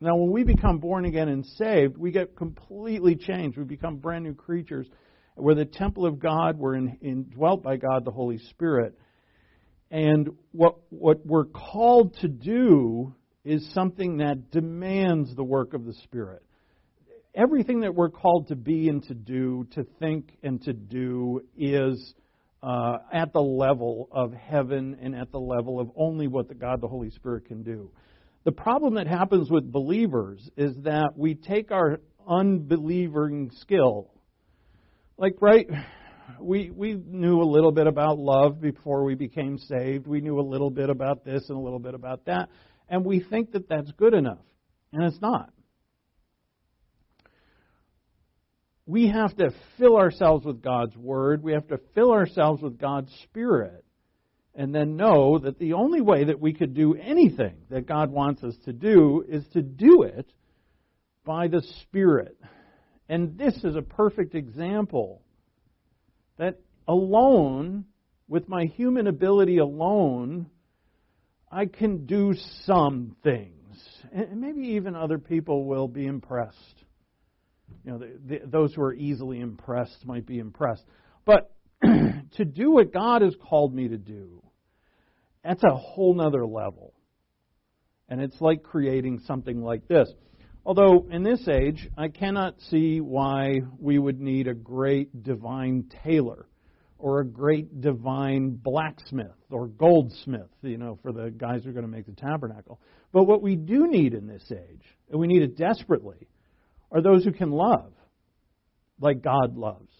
Now, when we become born again and saved, we get completely changed. We become brand new creatures. We're the temple of God. We're in, indwelt by God, the Holy Spirit. And what what we're called to do is something that demands the work of the Spirit. Everything that we're called to be and to do, to think and to do, is... Uh, at the level of heaven and at the level of only what the God the Holy Spirit can do. The problem that happens with believers is that we take our unbelieving skill. Like, right, we we knew a little bit about love before we became saved. We knew a little bit about this and a little bit about that. And we think that that's good enough. And it's not. We have to fill ourselves with God's Word. We have to fill ourselves with God's Spirit. And then know that the only way that we could do anything that God wants us to do is to do it by the Spirit. And this is a perfect example that alone, with my human ability alone, I can do some things. And maybe even other people will be impressed. You know, the, the, those who are easily impressed might be impressed. But to do what God has called me to do, that's a whole nother level. And it's like creating something like this. Although in this age, I cannot see why we would need a great divine tailor or a great divine blacksmith or goldsmith, you know, for the guys who are going to make the tabernacle. But what we do need in this age, and we need it desperately, are those who can love like God loves.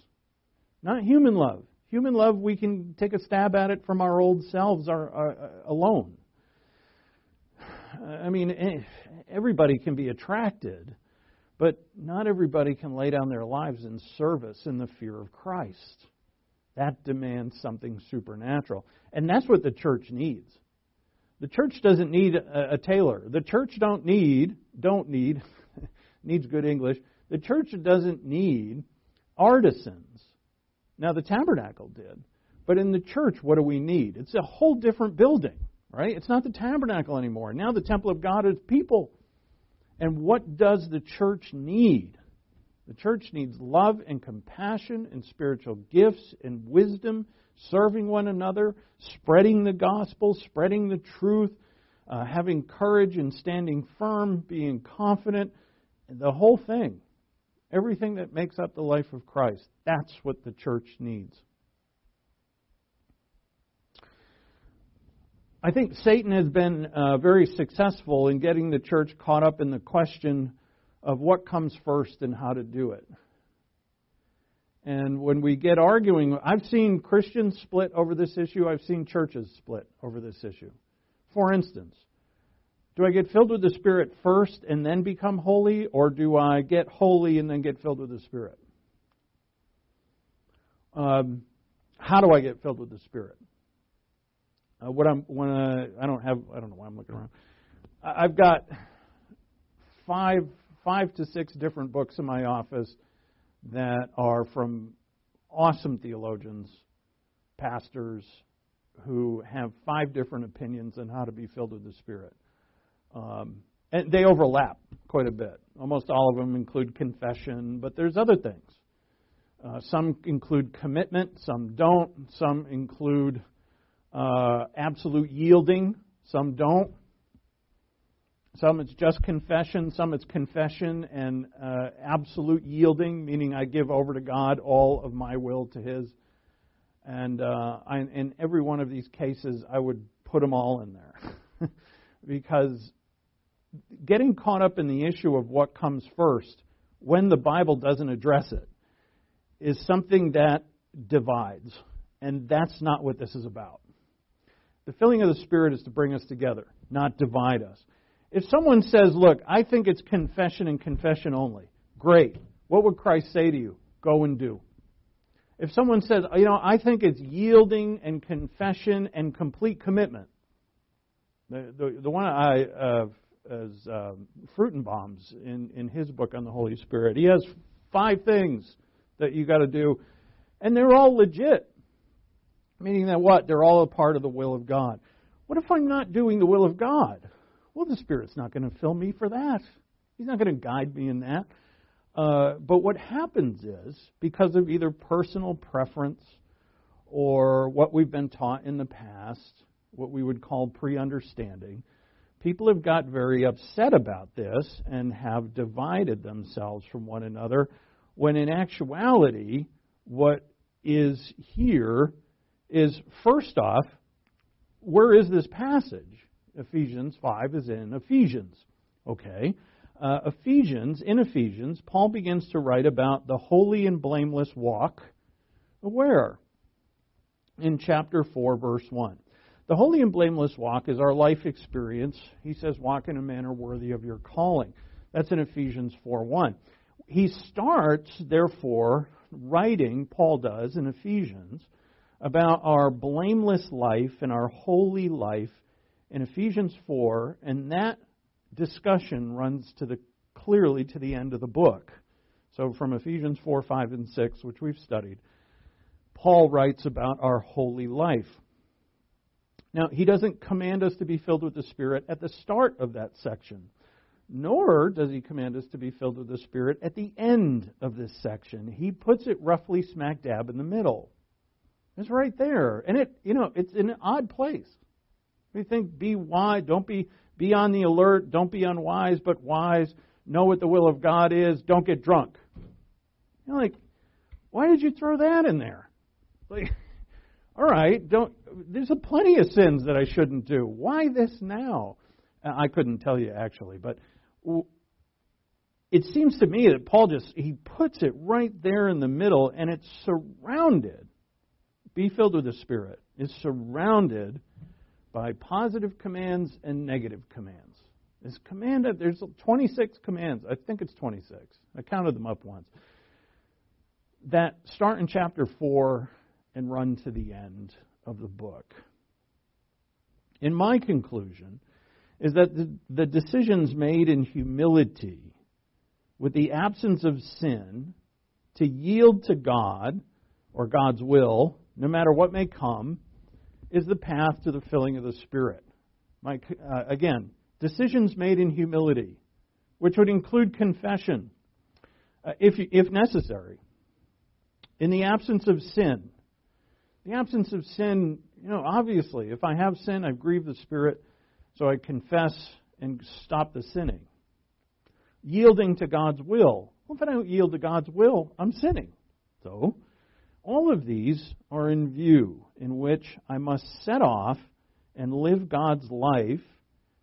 Not human love. Human love, we can take a stab at it from our old selves our, our, alone. I mean, everybody can be attracted, but not everybody can lay down their lives in service in the fear of Christ. That demands something supernatural. And that's what the church needs. The church doesn't need a, a tailor. The church don't need, don't need, needs good English. The church doesn't need artisans. Now, the tabernacle did. But in the church, what do we need? It's a whole different building. Right? It's not the tabernacle anymore. Now the temple of God is people. And what does the church need? The church needs love and compassion and spiritual gifts and wisdom, serving one another, spreading the gospel, spreading the truth, uh, having courage and standing firm, being confident, the whole thing. Everything that makes up the life of Christ. That's what the church needs. I think Satan has been uh, very successful in getting the church caught up in the question of what comes first and how to do it. And when we get arguing, I've seen Christians split over this issue. I've seen churches split over this issue. For instance, do I get filled with the Spirit first and then become holy, or do I get holy and then get filled with the Spirit? Um, how do I get filled with the Spirit? Uh, what I'm when uh, I don't have I don't know why I'm looking around. I've got five five to six different books in my office that are from awesome theologians, pastors who have five different opinions on how to be filled with the Spirit, um, and they overlap quite a bit. Almost all of them include confession, but there's other things. Uh, some include commitment, some don't. Some include Uh, absolute yielding. Some don't. Some it's just confession. Some it's confession and uh, absolute yielding, meaning I give over to God all of my will to His. And uh, I, in every one of these cases, I would put them all in there. Because getting caught up in the issue of what comes first, when the Bible doesn't address it, is something that divides. And that's not what this is about. The filling of the Spirit is to bring us together, not divide us. If someone says, look, I think it's confession and confession only, great. What would Christ say to you? Go and do. If someone says, you know, I think it's yielding and confession and complete commitment. The, the, the one I uh, is uh, Fruitenbaum's in, in his book on the Holy Spirit. He has five things that you got to do, and they're all legit. Meaning that what? They're all a part of the will of God. What if I'm not doing the will of God? Well, the Spirit's not going to fill me for that. He's not going to guide me in that. Uh, but what happens is, because of either personal preference or what we've been taught in the past, what we would call pre-understanding, people have got very upset about this and have divided themselves from one another, when in actuality, what is here is, first off, where is this passage? Ephesians five is in Ephesians. Okay. Uh, Ephesians, in Ephesians, Paul begins to write about the holy and blameless walk. Where? In chapter four, verse one. The holy and blameless walk is our life experience. He says, walk in a manner worthy of your calling. That's in Ephesians four one. He starts, therefore, writing, Paul does in Ephesians, about our blameless life and our holy life in Ephesians four, and that discussion runs to the clearly to the end of the book. So from Ephesians four, five, and six, which we've studied, Paul writes about our holy life. Now, he doesn't command us to be filled with the Spirit at the start of that section, nor does he command us to be filled with the Spirit at the end of this section. He puts it roughly smack dab in the middle. It's right there. And it, you know, it's in an odd place. We think, be wise, don't be, be on the alert, don't be unwise, but wise, know what the will of God is, don't get drunk. You're like, why did you throw that in there? Like, all right, don't, there's a plenty of sins that I shouldn't do. Why this now? I couldn't tell you actually, but it seems to me that Paul just, he puts it right there in the middle, and it's surrounded. Be filled with the Spirit. It's surrounded by positive commands and negative commands. It's commanded, there's twenty-six commands. I think it's twenty-six. I counted them up once. That start in chapter four and run to the end of the book. In my conclusion is that the, the decisions made in humility with the absence of sin to yield to God or God's will, no matter what may come, is the path to the filling of the Spirit. My, uh, again, decisions made in humility, which would include confession, uh, if, you, if necessary. In the absence of sin, the absence of sin, you know, obviously, if I have sin, I've grieved the Spirit, so I confess and stop the sinning. Yielding to God's will. Well, if I don't yield to God's will, I'm sinning. So, all of these are in view in which I must set off and live God's life,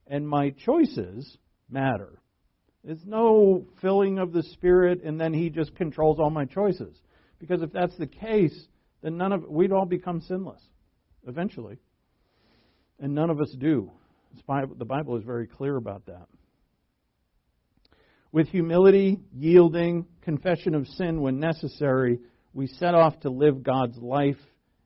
and my choices matter. There's no filling of the Spirit, and then he just controls all my choices. Because if that's the case, then none of we'd all become sinless eventually. And none of us do. The Bible is very clear about that. With humility, yielding, confession of sin when necessary, we set off to live God's life,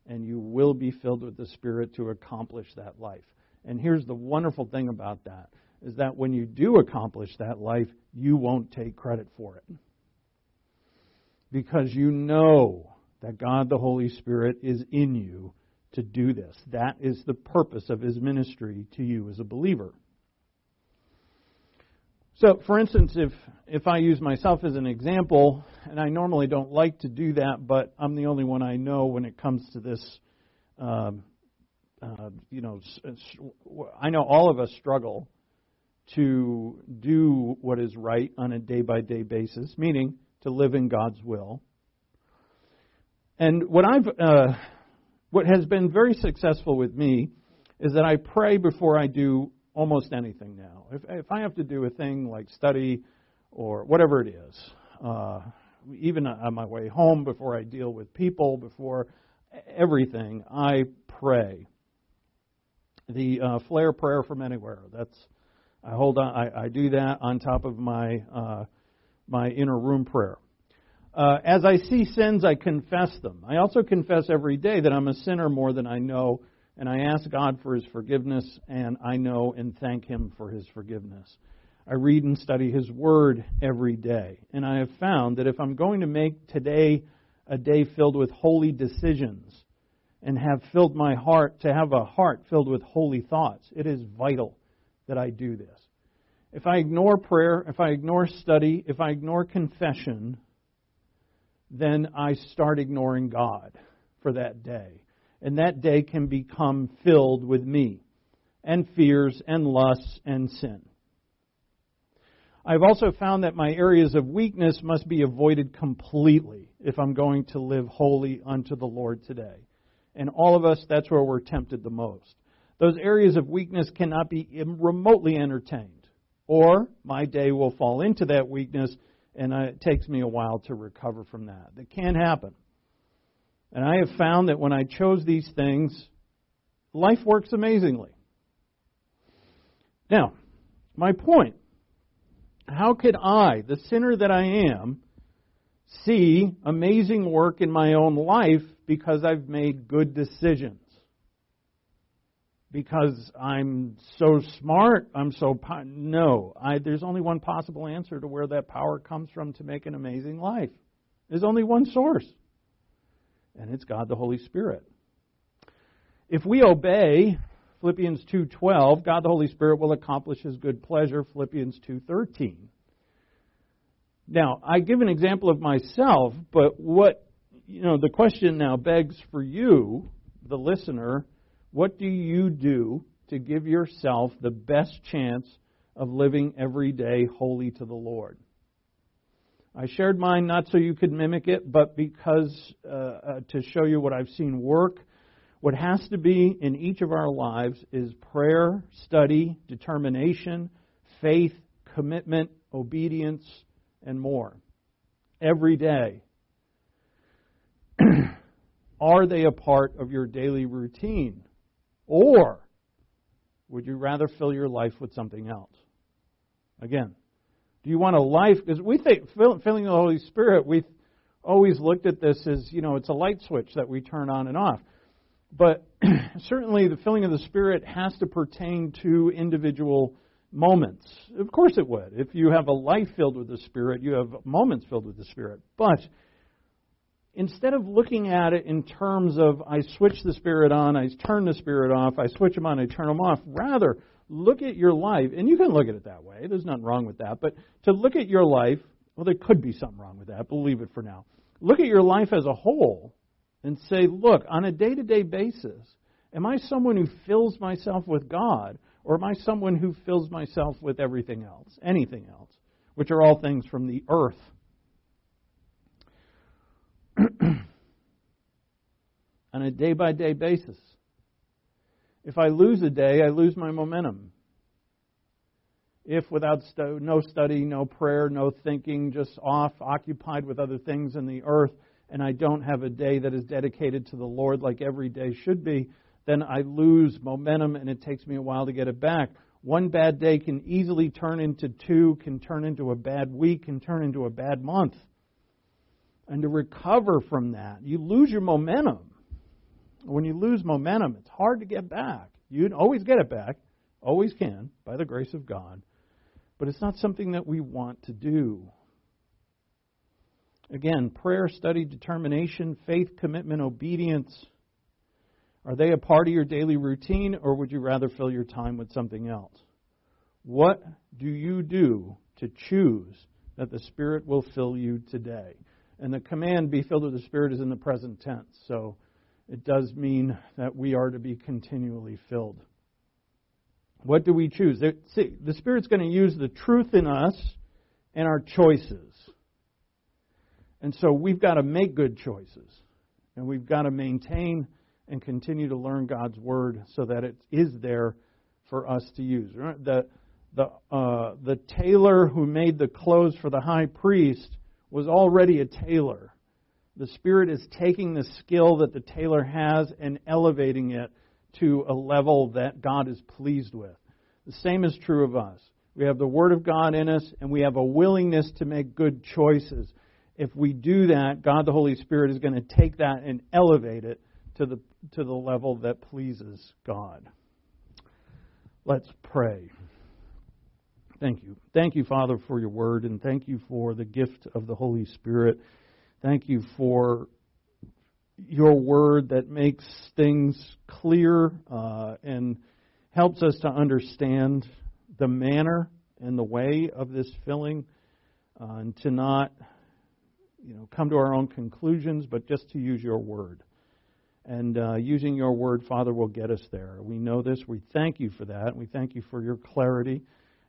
and you will be filled with the Spirit to accomplish that life. And here's the wonderful thing about that, is that when you do accomplish that life, you won't take credit for it. Because you know that God the Holy Spirit is in you to do this. That is the purpose of his ministry to you as a believer. So, for instance, if, if I use myself as an example, and I normally don't like to do that, but I'm the only one I know when it comes to this, um, uh, you know, I know all of us struggle to do what is right on a day-by-day basis, meaning to live in God's will. And what I've, uh, what has been very successful with me is that I pray before I do almost anything now. If, if I have to do a thing like study or whatever it is, uh, even on my way home, before I deal with people, before everything, I pray. The uh, Flare Prayer from Anywhere. That's I hold on. I, I do that on top of my uh, my inner room prayer. Uh, as I see sins, I confess them. I also confess every day that I'm a sinner more than I know. And I ask God for his forgiveness, and I know and thank him for his forgiveness. I read and study his word every day. And I have found that if I'm going to make today a day filled with holy decisions and have filled my heart, to have a heart filled with holy thoughts, it is vital that I do this. If I ignore prayer, if I ignore study, if I ignore confession, then I start ignoring God for that day. And that day can become filled with me and fears and lusts and sin. I've also found that my areas of weakness must be avoided completely if I'm going to live holy unto the Lord today. And all of us, that's where we're tempted the most. Those areas of weakness cannot be remotely entertained, or my day will fall into that weakness and it takes me a while to recover from that. That can happen. And I have found that when I chose these things, life works amazingly. Now, my point, how could I, the sinner that I am, see amazing work in my own life because I've made good decisions? Because I'm so smart, I'm so... Po- no, I, there's only one possible answer to where that power comes from to make an amazing life. There's only one source. And it's God the Holy Spirit. If we obey Philippians two twelve, God the Holy Spirit will accomplish His good pleasure, Philippians two thirteen. Now, I give an example of myself, but what, you know, the question now begs for you, the listener, what do you do to give yourself the best chance of living every day holy to the Lord? I shared mine not so you could mimic it, but because uh, uh, to show you what I've seen work. What has to be in each of our lives is prayer, study, determination, faith, commitment, obedience, and more. Every day. Are they a part of your daily routine? Or would you rather fill your life with something else? Again, do you want a life? Because we think filling the Holy Spirit, we've always looked at this as, you know, it's a light switch that we turn on and off. But certainly the filling of the Spirit has to pertain to individual moments. Of course it would. If you have a life filled with the Spirit, you have moments filled with the Spirit. But instead of looking at it in terms of I switch the Spirit on, I turn the Spirit off, I switch them on, I turn them off, rather look at your life, and you can look at it that way. There's nothing wrong with that. But to look at your life, well, there could be something wrong with that. But we'll leave it for now. Look at your life as a whole and say, look, on a day-to-day basis, am I someone who fills myself with God, or am I someone who fills myself with everything else, anything else, which are all things from the earth? On a day-by-day basis. If I lose a day, I lose my momentum. If without stu- no study, no prayer, no thinking, just off, occupied with other things in the earth, and I don't have a day that is dedicated to the Lord like every day should be, then I lose momentum and it takes me a while to get it back. One bad day can easily turn into two, can turn into a bad week, can turn into a bad month. And to recover from that, you lose your momentum. When you lose momentum, it's hard to get back. You'd always get it back, always can, by the grace of God. But it's not something that we want to do. Again, prayer, study, determination, faith, commitment, obedience. Are they a part of your daily routine, or would you rather fill your time with something else? What do you do to choose that the Spirit will fill you today? And the command, be filled with the Spirit, is in the present tense. So it does mean that we are to be continually filled. What do we choose? See, the Spirit's going to use the truth in us and our choices. And so we've got to make good choices. And we've got to maintain and continue to learn God's Word so that it is there for us to use. The, the, uh, the tailor who made the clothes for the high priest was already a tailor. The Spirit is taking the skill that the tailor has and elevating it to a level that God is pleased with. The same is true of us. We have the Word of God in us, and we have a willingness to make good choices. If we do that, God the Holy Spirit is going to take that and elevate it to the to the level that pleases God. Let's pray. Thank you. Thank you, Father, for your Word, and thank you for the gift of the Holy Spirit. Thank you for your Word that makes things clear uh, and helps us to understand the manner and the way of this filling uh, and to not you know, come to our own conclusions, but just to use your Word. And uh, using your Word, Father, will get us there. We know this. We thank you for that. We thank you for your clarity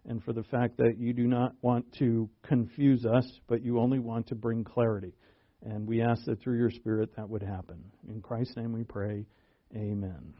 and for the fact that you do not want to confuse us, but you only want to bring clarity. And we ask that through your Spirit that would happen. In Christ's name we pray. Amen.